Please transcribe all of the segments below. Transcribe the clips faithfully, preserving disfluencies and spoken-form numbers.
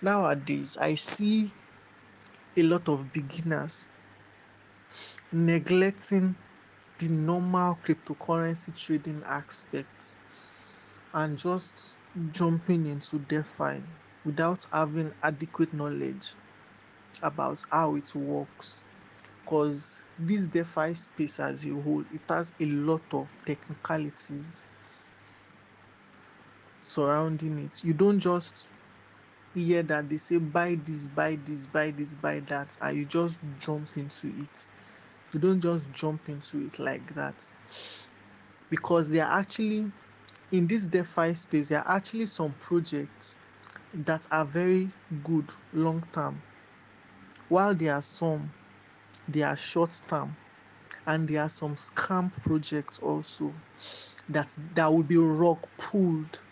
Nowadays, I see a lot of beginners neglecting the normal cryptocurrency trading aspect and just jumping into DeFi without having adequate knowledge about how it works, because this DeFi space as a whole, it has a lot of technicalities surrounding it. You don't just hear that they say buy this, buy this, buy this, buy that, and you just jump into it. You don't just jump into it like that, because they are actually in this DeFi space, there are actually some projects that are very good long term, while there are some they are short term, and there are some scam projects also that that will be rug pulled,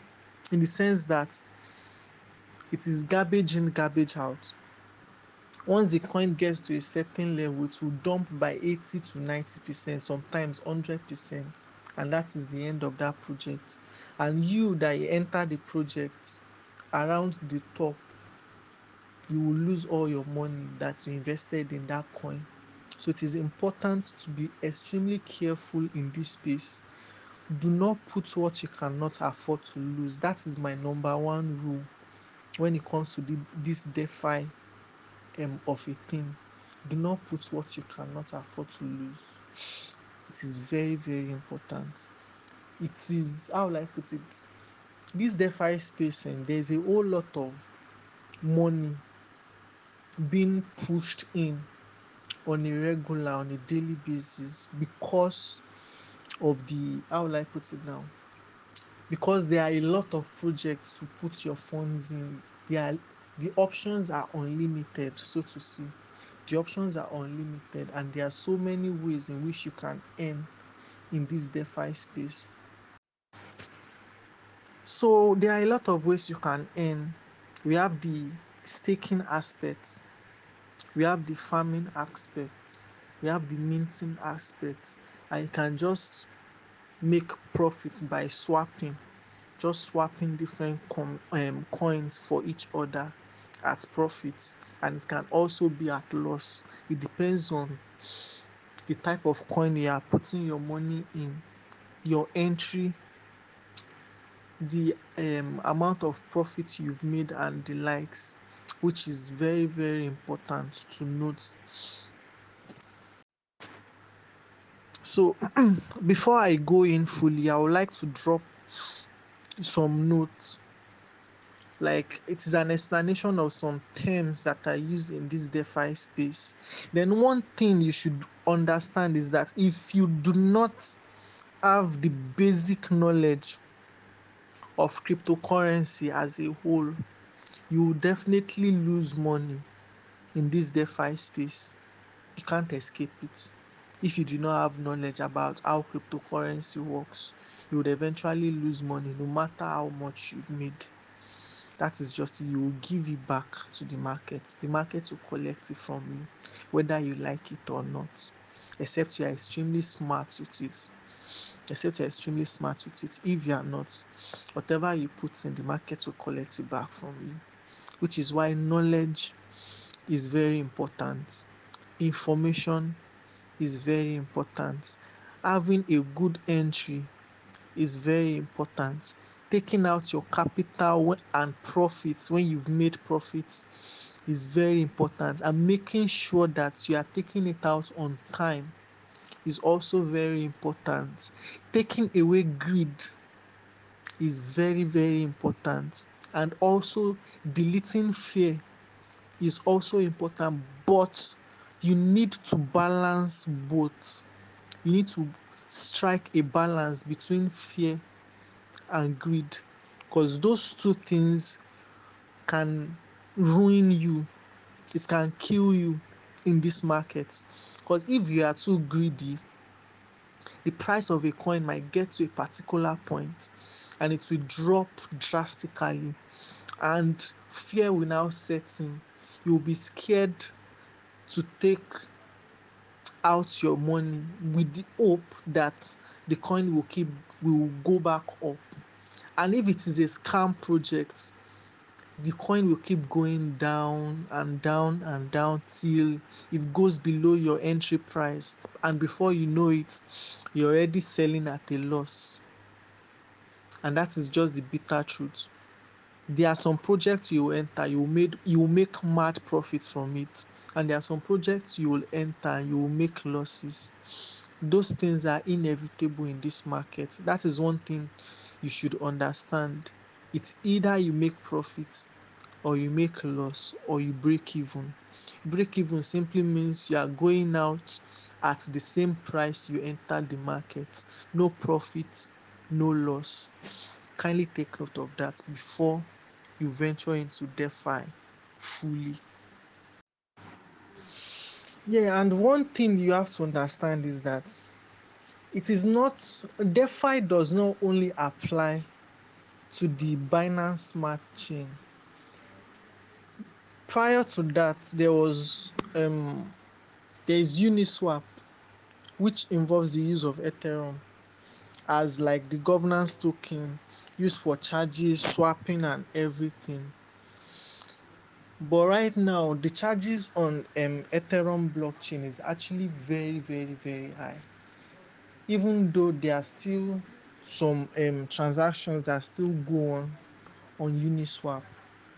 in the sense that it is garbage in, garbage out. Once the coin gets to a certain level, it will dump by eighty to ninety percent, sometimes one hundred percent, and that is the end of that project. And you that you enter the project around the top, you will lose all your money that you invested in that coin. So it is important to be extremely careful in this space. Do not put what you cannot afford to lose. That is my number one rule when it comes to the, this DeFi um, of a thing. Do not put what you cannot afford to lose. It is very, very important. It is, how will I put it? This DeFi space, and there's a whole lot of money being pushed in on a regular, on a daily basis, because of the, how will I put it now? Because there are a lot of projects to put your funds in. There are, the options are unlimited, so to say. The options are unlimited, and there are so many ways in which you can earn in this DeFi space. So there are a lot of ways you can earn. We have the staking aspect, we have the farming aspect, we have the minting aspect, and you can just make profits by swapping, just swapping different com- um, coins for each other at profits, and it can also be at loss. It depends on the type of coin you are putting your money in, your entry, the um, amount of profit you've made, and the likes, which is very, very important to note. So before I go in fully, I would like to drop some notes. Like, it is an explanation of some terms that are used in this DeFi space. Then one thing you should understand is that if you do not have the basic knowledge of cryptocurrency as a whole, you will definitely lose money in this DeFi space. You can't escape it. If you do not have knowledge about how cryptocurrency works, you would eventually lose money, no matter how much you've made. That is just, you will give it back to the market. The market will collect it from you, whether you like it or not, except you are extremely smart with it. Except you're extremely smart with it. If you are not, whatever you put in, the market will collect it back from you, which is why knowledge is very important. Information is very important. Having a good entry is very important. Taking out your capital and profits when you've made profits is very important, and making sure that you are taking it out on time is also very important. Taking away greed is very, very important, and also deleting fear is also important. But you need to balance both. You need to strike a balance between fear and greed, because those two things can ruin you. It can kill you in this market. Because if you are too greedy, the price of a coin might get to a particular point and it will drop drastically, and fear will now set in. You will be scared to take out your money with the hope that the coin will keep will go back up. And if it is a scam project, the coin will keep going down and down and down till it goes below your entry price, and before you know it, you're already selling at a loss. And that is just the bitter truth. There are some projects you enter, you made you make mad profits from it, and there are some projects you will enter and you will make losses. Those things are inevitable in this market. That is one thing you should understand. It's either you make profits or you make loss or you break even. Break even simply means you are going out at the same price you entered the market. No profit, no loss. Kindly take note of that before you venture into DeFi fully. Yeah, and one thing you have to understand is that it is not, DeFi does not only apply to the Binance Smart Chain. Prior to that, there was um, there is Uniswap, which involves the use of Ethereum as like the governance token used for charges, swapping and everything. But right now, the charges on um, Ethereum blockchain is actually very, very, very high. Even though there are still some um, transactions that still go on on Uniswap.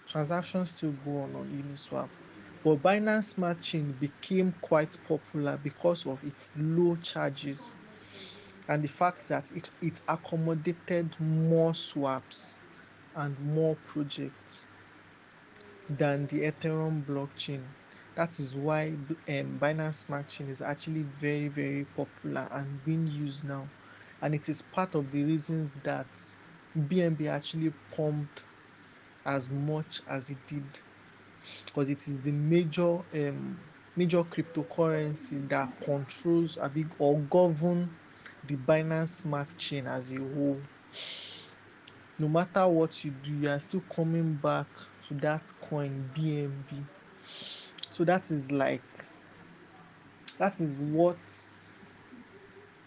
Transactions still go on on Uniswap. But Binance Smart Chain became quite popular because of its low charges and the fact that it, it accommodated more swaps and more projects than the Ethereum blockchain. That is why um, Binance Smart Chain is actually very, very popular and being used now, and it is part of the reasons that B N B actually pumped as much as it did, because it is the major um, major cryptocurrency that controls a big or governs the Binance Smart Chain as a whole. No matter what you do, you are still coming back to that coin B N B. So that is like, that is what,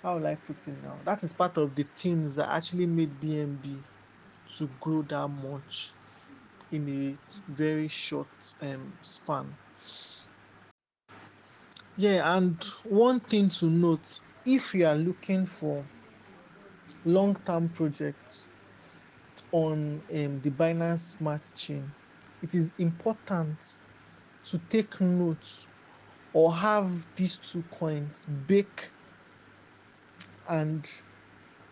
how will I put it now? That is part of the things that actually made B N B to grow that much in a very short um, span. Yeah, and one thing to note, if you are looking for long-term projects on um, the Binance Smart Chain, it is important to take notes or have these two coins, Bake and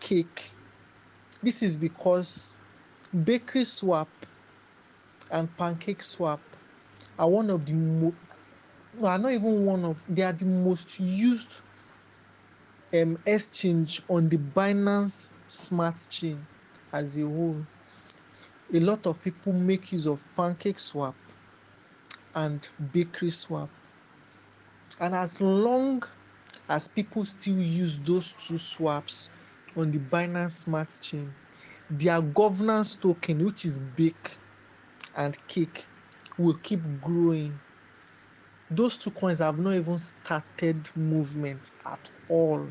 Cake. This is because BakerySwap and PancakeSwap are one of the most, no, are not even one of, they are the most used um, exchange on the Binance Smart Chain as a whole. A lot of people make use of PancakeSwap and BakerySwap, and as long as people still use those two swaps on the Binance Smart Chain, their governance token, which is Bake and Cake, will keep growing. Those two coins have not even started movement at all.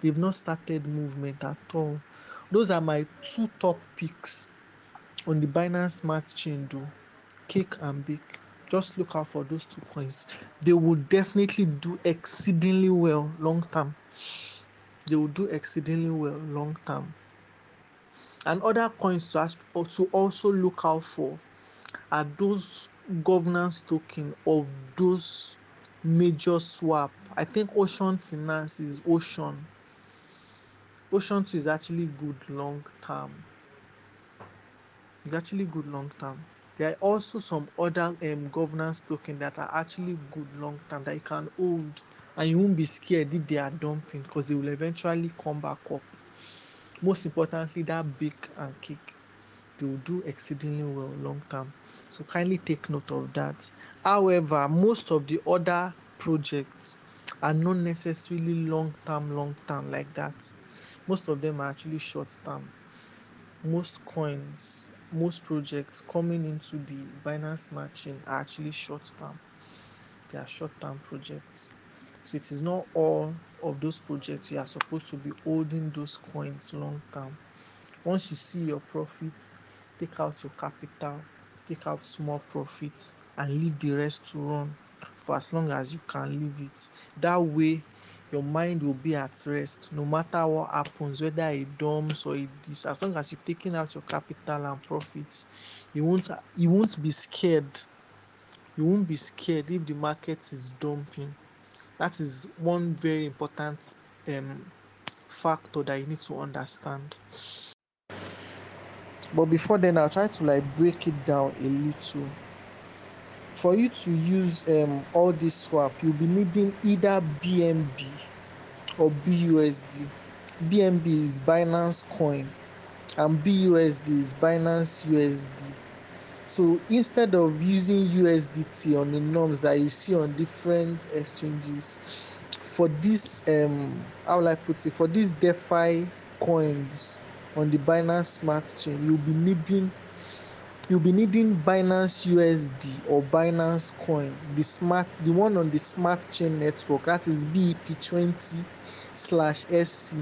They've not started movement at all. Those are my two top picks on the Binance Smart Chain, though, Cake and Bake. Just look out for those two coins. They will definitely do exceedingly well long term. They will do exceedingly well long term. And other coins to ask or to also look out for are those governance token of those major swap. I think Ocean Finance is Ocean. Ocean is actually good long term. It's actually good long term. There are also some other um, governance tokens that are actually good long term that you can hold and you won't be scared if they are dumping, because they will eventually come back up. Most importantly, that Bake and Cake, they will do exceedingly well long term. So kindly take note of that. However, most of the other projects are not necessarily long term, long term like that. Most of them are actually short term. Most coins, most projects coming into the Binance Smart Chain are actually short term. They are short term projects. So it is not all of those projects you are supposed to be holding those coins long term. Once you see your profits, take out your capital take out small profits and leave the rest to run for as long as you can leave it. That way your mind will be at rest no matter what happens, whether it dumps or it dips. As long as you've taken out your capital and profits, you won't you won't be scared. You won't be scared if the market is dumping. That is one very important um, factor that you need to understand. But before then, I'll try to like break it down a little. For you to use um, all this swap, you'll be needing either B N B or B U S D. B N B is Binance Coin and B U S D is Binance U S D. So instead of using U S D T on the norms that you see on different exchanges, for this um how will I put it, for these DeFi coins on the Binance Smart Chain, you'll be needing you'll be needing Binance U S D or Binance Coin, the smart the one on the Smart Chain network, that is B E P twenty slash S C.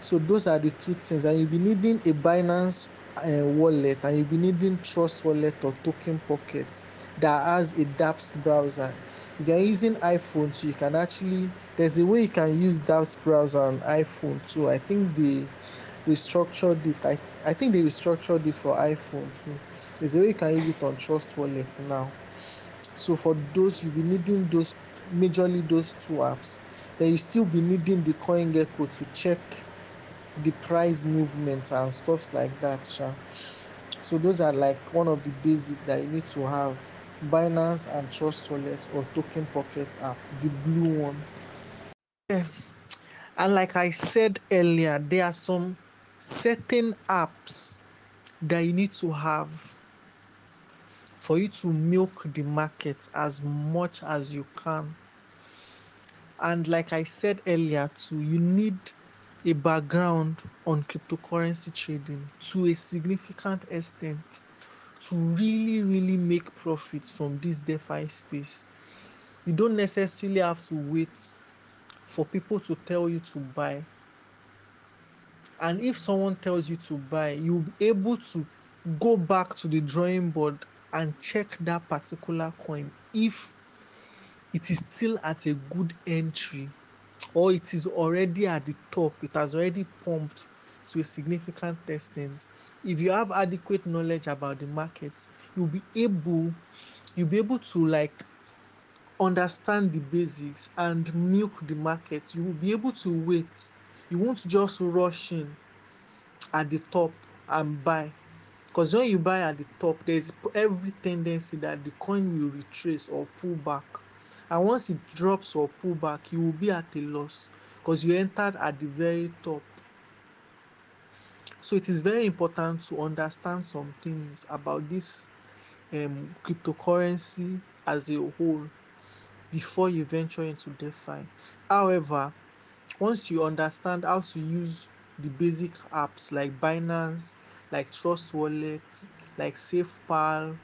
So those are the two things, and you'll be needing a Binance uh, wallet, and you'll be needing Trust Wallet or Token Pockets that has a dApps browser. If you're using iPhone, so you can actually, there's a way you can use dApps browser on iPhone too. I think they restructured it. I, I think they restructured it for iPhone too. There's a way you can use it on Trust Wallet now. So for those, you'll be needing those, majorly those two apps. Then you still be needing the CoinGecko to check the price movements and stuffs like that. Sha. So those are like one of the basic that you need to have. Binance and Trust Wallet or Token Pockets app, the blue one. Yeah. And like I said earlier, there are some certain apps that you need to have for you to milk the market as much as you can. And like I said earlier too, you need a background on cryptocurrency trading to a significant extent to really really make profits from this DeFi space. You don't necessarily have to wait for people to tell you to buy, and if someone tells you to buy, you'll be able to go back to the drawing board and check that particular coin if it is still at a good entry or it is already at the top, it has already pumped to a significant extent. If you have adequate knowledge about the market, you'll be able you'll be able to like understand the basics and milk the market. You will be able to wait. You won't just rush in at the top and buy, because when you buy at the top, there's every tendency that the coin will retrace or pull back, and once it drops or pull back, you will be at a loss because you entered at the very top. So it is very important to understand some things about this um, cryptocurrency as a whole before you venture into DeFi. However, once you understand how to use the basic apps like Binance, like Trust Wallet, like SafePal,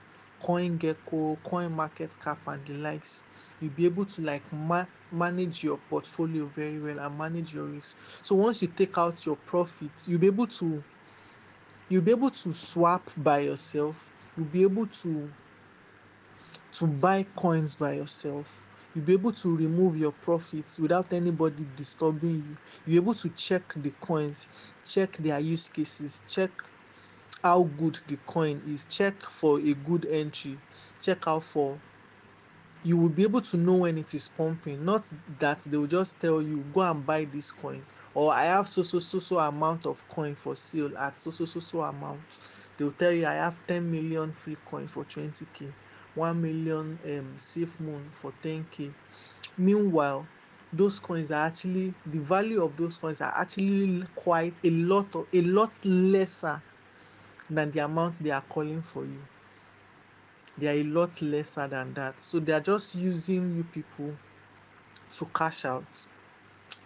CoinGecko, CoinMarketCap and the likes, you'll be able to like ma manage your portfolio very well and manage your risks. So once you take out your profits, you'll be able to you'll be able to swap by yourself, you'll be able to to buy coins by yourself, you'll be able to remove your profits without anybody disturbing you, you're able to check the coins, check their use cases, check how good the coin is, check for a good entry, check out for, you will be able to know when it is pumping. Not that they will just tell you go and buy this coin, or I have so so so so amount of coin for sale at so so so so amount. They will tell you I have ten million free coin for twenty K, one million um, safe moon for ten K. Meanwhile, those coins are actually, the value of those coins are actually quite a lot of, a lot lesser than the amount they are calling for you. They are a lot lesser than that. So they are just using you people to cash out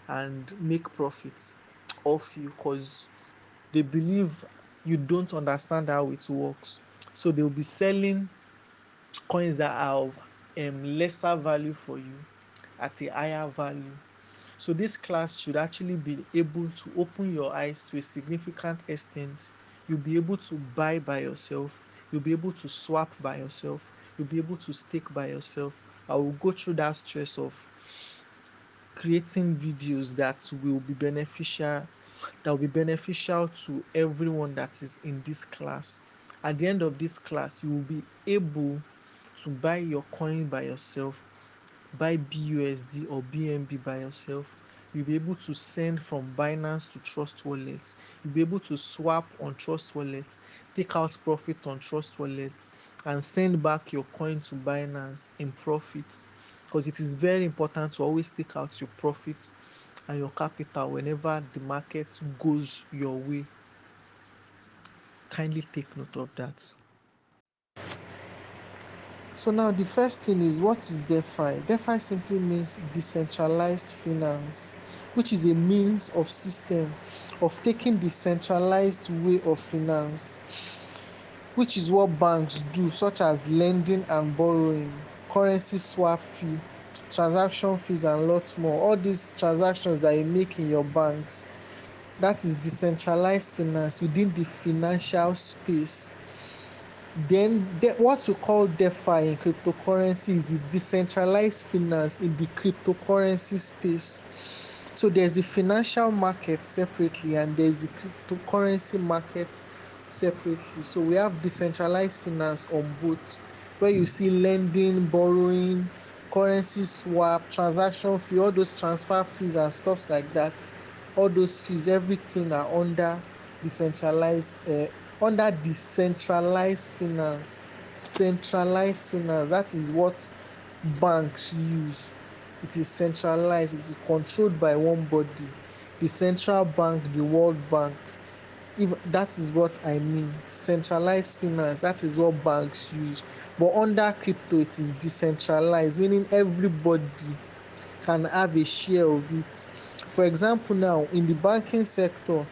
and make profits off you, because they believe you don't understand how it works. So they will be selling coins that are of um, lesser value for you at a higher value. So this class should actually be able to open your eyes to a significant extent. You'll be able to buy by yourself, You'll be able to swap by yourself. You'll be able to stake by yourself. I will go through that stress of creating videos that will be beneficial, that will be beneficial to everyone that is in this class. At the end of this class, you will be able to buy your coin by yourself, buy B U S D or B N B by yourself. You'll be able to send from Binance to Trust Wallets. You'll be able to swap on Trust Wallets, take out profit on Trust Wallets, and send back your coin to Binance in profit, because it is very important to always take out your profit and your capital whenever the market goes your way. Kindly take note of that. So now the first thing is, what is DeFi? DeFi simply means decentralized finance, which is a means of system of taking decentralized way of finance, which is what banks do, such as lending and borrowing, currency swap fee, transaction fees, and lots more. All these transactions that you make in your banks, that is decentralized finance within the financial space. Then de- what we call DeFi in cryptocurrency is the decentralized finance in the cryptocurrency space. So there's the financial market separately and there's the cryptocurrency market separately. So we have decentralized finance on both, where you see lending, borrowing, currency swap, transaction fee, all those transfer fees and stuff like that. All those fees, everything are under decentralized uh, under decentralized finance. Centralized finance, that is what banks use. It is centralized, it is controlled by one body, the central bank, the World Bank. If that is what I mean, centralized finance, that is what banks use. But under crypto, it is decentralized, meaning everybody can have a share of it. For example, now in the banking sector,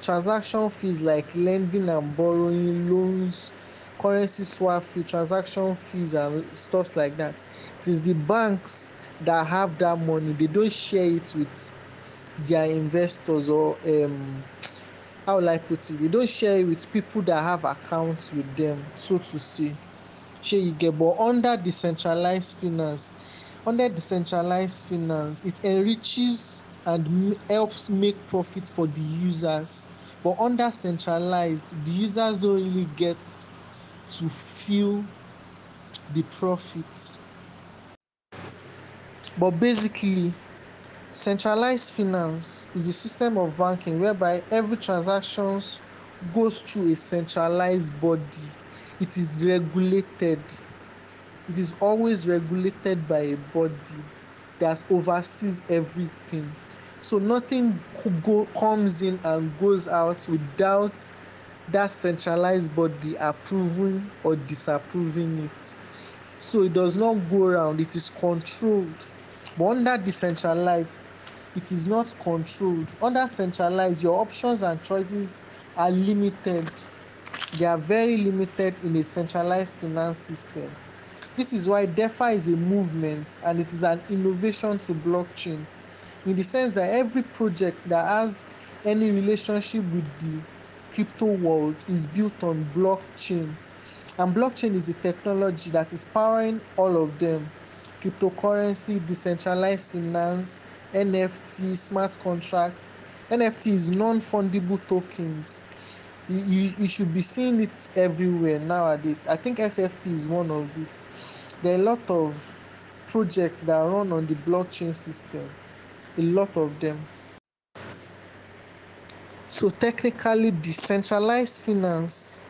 transaction fees like lending and borrowing, loans, currency swap fee, transaction fees and stuff like that, it is the banks that have that money. They don't share it with their investors, or um how will I put it, they don't share it with people that have accounts with them, so to say. Share you get. But under decentralized finance, under decentralized finance, it enriches and helps make profits for the users. But under centralized, the users don't really get to feel the profit. But basically, centralized finance is a system of banking whereby every transaction goes through a centralized body. It is regulated. It is always regulated by a body that oversees everything. So nothing go, comes in and goes out without that centralized body approving or disapproving it. So it does not go around, it is controlled. But under decentralized, it is not controlled. Under centralized, your options and choices are limited. They are very limited in a centralized finance system. This is why DeFi is a movement and it is an innovation to blockchain, in the sense that every project that has any relationship with the crypto world is built on blockchain, and blockchain is a technology that is powering all of them: cryptocurrency, decentralized finance, N F T, smart contracts. N F T is non-fungible tokens. You, you, you should be seeing it everywhere nowadays. I think S F P is one of it. There are a lot of projects that run on the blockchain system. A lot of them. So technically, decentralized finance,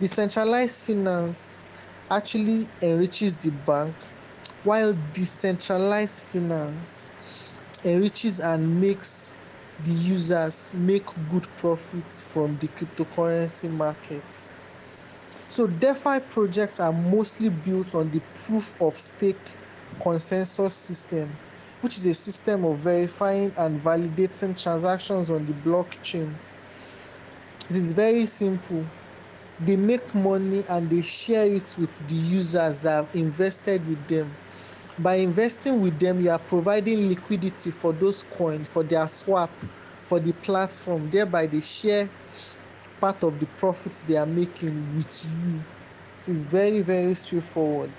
decentralized finance actually enriches the bank, while decentralized finance enriches and makes the users make good profits from the cryptocurrency market. So DeFi projects are mostly built on the proof of stake consensus system, which is a system of verifying and validating transactions on the blockchain. It is very simple. They make money and they share it with the users that have invested with them. By investing with them, you are providing liquidity for those coins, for their swap, for the platform. Thereby, they share part of the profits they are making with you. It is very, very straightforward.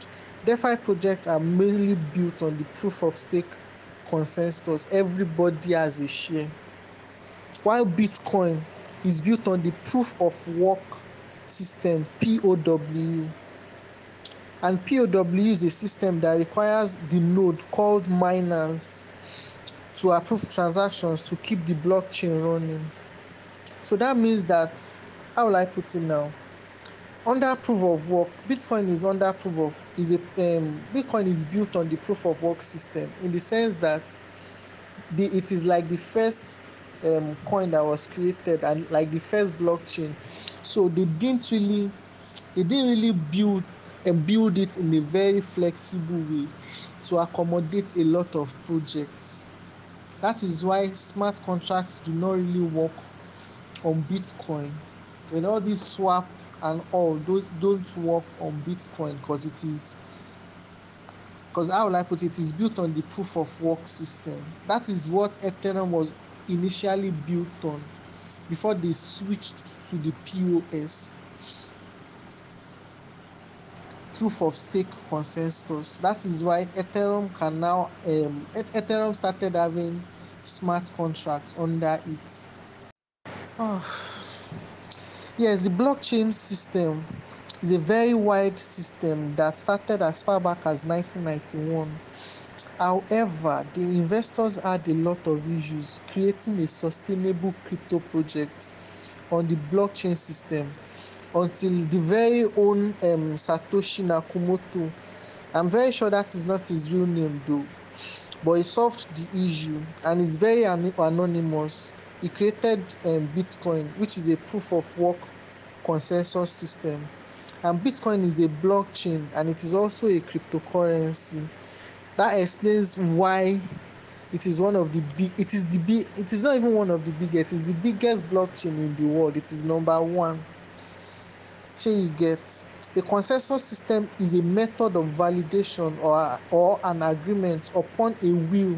DeFi projects are mainly built on the proof of stake consensus. Everybody has a share. While Bitcoin is built on the proof of work system, P O W. And P O W is a system that requires the node called miners to approve transactions to keep the blockchain running. So that means that, how will I put it now? Under proof of work, Bitcoin is under proof of is a um, Bitcoin is built on the proof of work system, in the sense that the it is like the first um, coin that was created, and like the first blockchain. So they didn't really they didn't really build and build it in a very flexible way to accommodate a lot of projects. That is why smart contracts do not really work on Bitcoin. When all these swap and all don't don't work on Bitcoin, because it is because how would I put it, it is built on the proof of work system. That is what Ethereum was initially built on before they switched to the P O S, proof of stake consensus. That is why Ethereum can now um, Ethereum started having smart contracts under it. Oh. Yes, the blockchain system is a very wide system that started as far back as nineteen ninety-one. However, the investors had a lot of issues creating a sustainable crypto project on the blockchain system until the very own um, Satoshi Nakamoto. I'm very sure that is not his real name though, but he solved the issue and is very an- anonymous. He created um, Bitcoin, which is a proof of work consensus system. And Bitcoin is a blockchain, and it is also a cryptocurrency. That explains why it is one of the big, it is the big, it is not even one of the biggest, it is the biggest blockchain in the world. It is number one. So you get, a consensus system is a method of validation or, or an agreement upon a will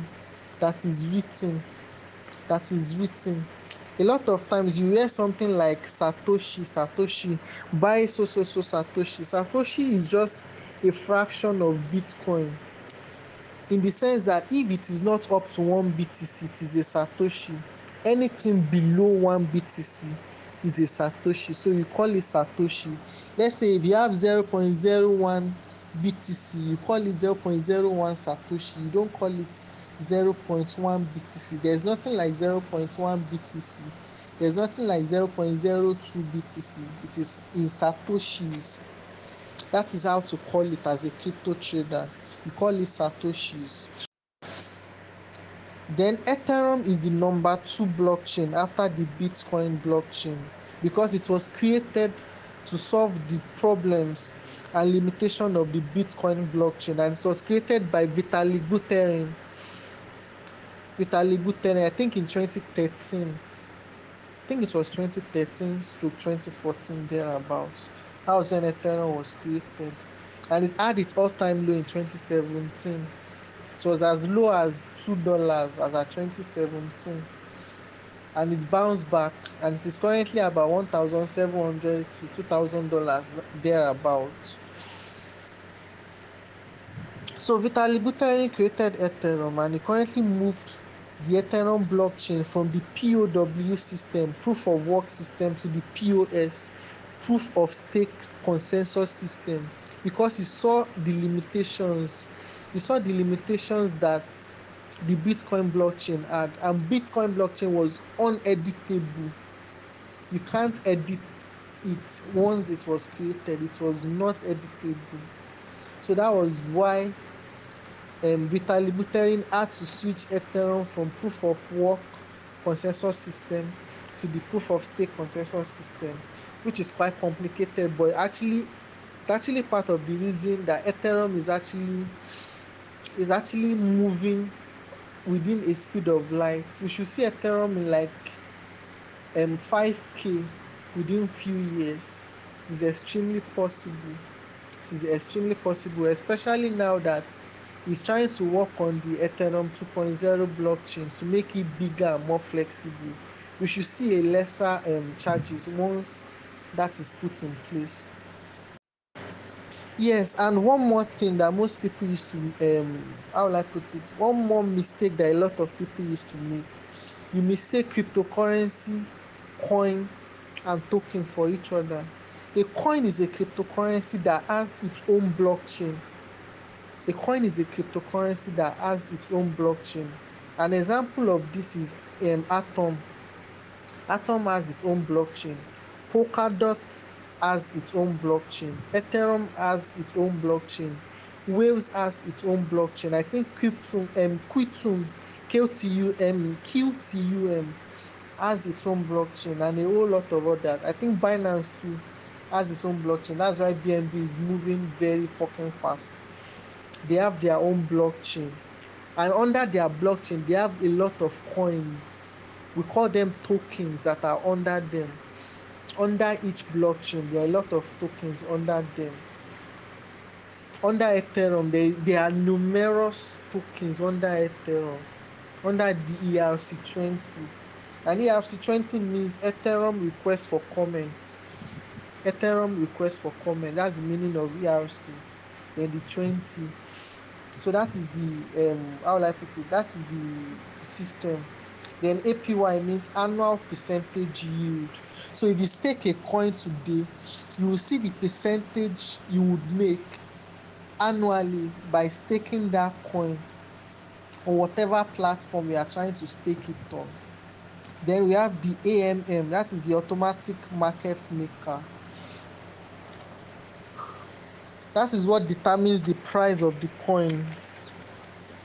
that is written. that is written a lot of times you hear something like satoshi satoshi buy so so so satoshi satoshi is just a fraction of Bitcoin, in the sense that if it is not up to one B T C, it is a satoshi. Anything below one B T C is a satoshi, so you call it satoshi. Let's say if you have zero point zero one B T C, you call it zero point zero one satoshi. You don't call it zero point one B T C. There's nothing like zero point one B T C. There's nothing like zero point zero two B T C. It is in satoshis. That is how to call it as a crypto trader. You call it satoshis. Then Ethereum is the number two blockchain after the Bitcoin blockchain, because it was created to solve the problems and limitation of the Bitcoin blockchain, and it was created by Vitalik Buterin. Vitalik Buterin, I think in twenty thirteen, I think it was twenty thirteen through twenty fourteen, thereabouts. That was when Ethereum was created, and it had its all-time low in twenty seventeen. It was as low as two dollars as at twenty seventeen, and it bounced back, and it is currently about one thousand seven hundred dollars to two thousand dollars, thereabouts. So Vitalik Buterin created Ethereum, and he currently moved the Ethereum blockchain from the P O W system, proof of work system, to the P O S, proof of stake consensus system, because he saw the limitations. He saw the limitations that the Bitcoin blockchain had, and Bitcoin blockchain was uneditable. You can't edit it. Once it was created, it was not editable. So that was why um, Vitalik Buterin had to switch Ethereum from proof of work consensus system to the proof of stake consensus system, which is quite complicated, but actually, actually part of the reason that Ethereum is actually is actually moving within a speed of light. We should see Ethereum in like um, five K within few years. It is extremely possible. It is extremely possible, especially now that he's trying to work on the Ethereum two point zero blockchain to make it bigger and more flexible. We should see a lesser um, charges once that is put in place. Yes, and one more thing that most people used to, um, how will I put it? One more mistake that a lot of people used to make. You mistake cryptocurrency, coin, and token for each other. A coin is a cryptocurrency that has its own blockchain. A coin is a cryptocurrency that has its own blockchain. An example of this is um, Atom. Atom has its own blockchain. Polkadot has its own blockchain. Ethereum has its own blockchain. Waves has its own blockchain. I think Qtum, um, Qtum, Qtum, Qtum has its own blockchain, and a whole lot of other. I think Binance too has its own blockchain. That's why B N B is moving very fucking fast. They have their own blockchain, and under their blockchain, they have a lot of coins. We call them tokens that are under them. Under each blockchain, there are a lot of tokens under them. Under Ethereum, they, there are numerous tokens under Ethereum, under the E R C twenty. And E R C twenty means Ethereum request for comment. Ethereum request for comment, that's the meaning of E R C. Then the twenty. So that is the, um, how will I put it? That is the system. Then A P Y means annual percentage yield. So if you stake a coin today, you will see the percentage you would make annually by staking that coin on whatever platform you are trying to stake it on. Then we have the A M M, that is the automatic market maker. That is what determines the price of the coins.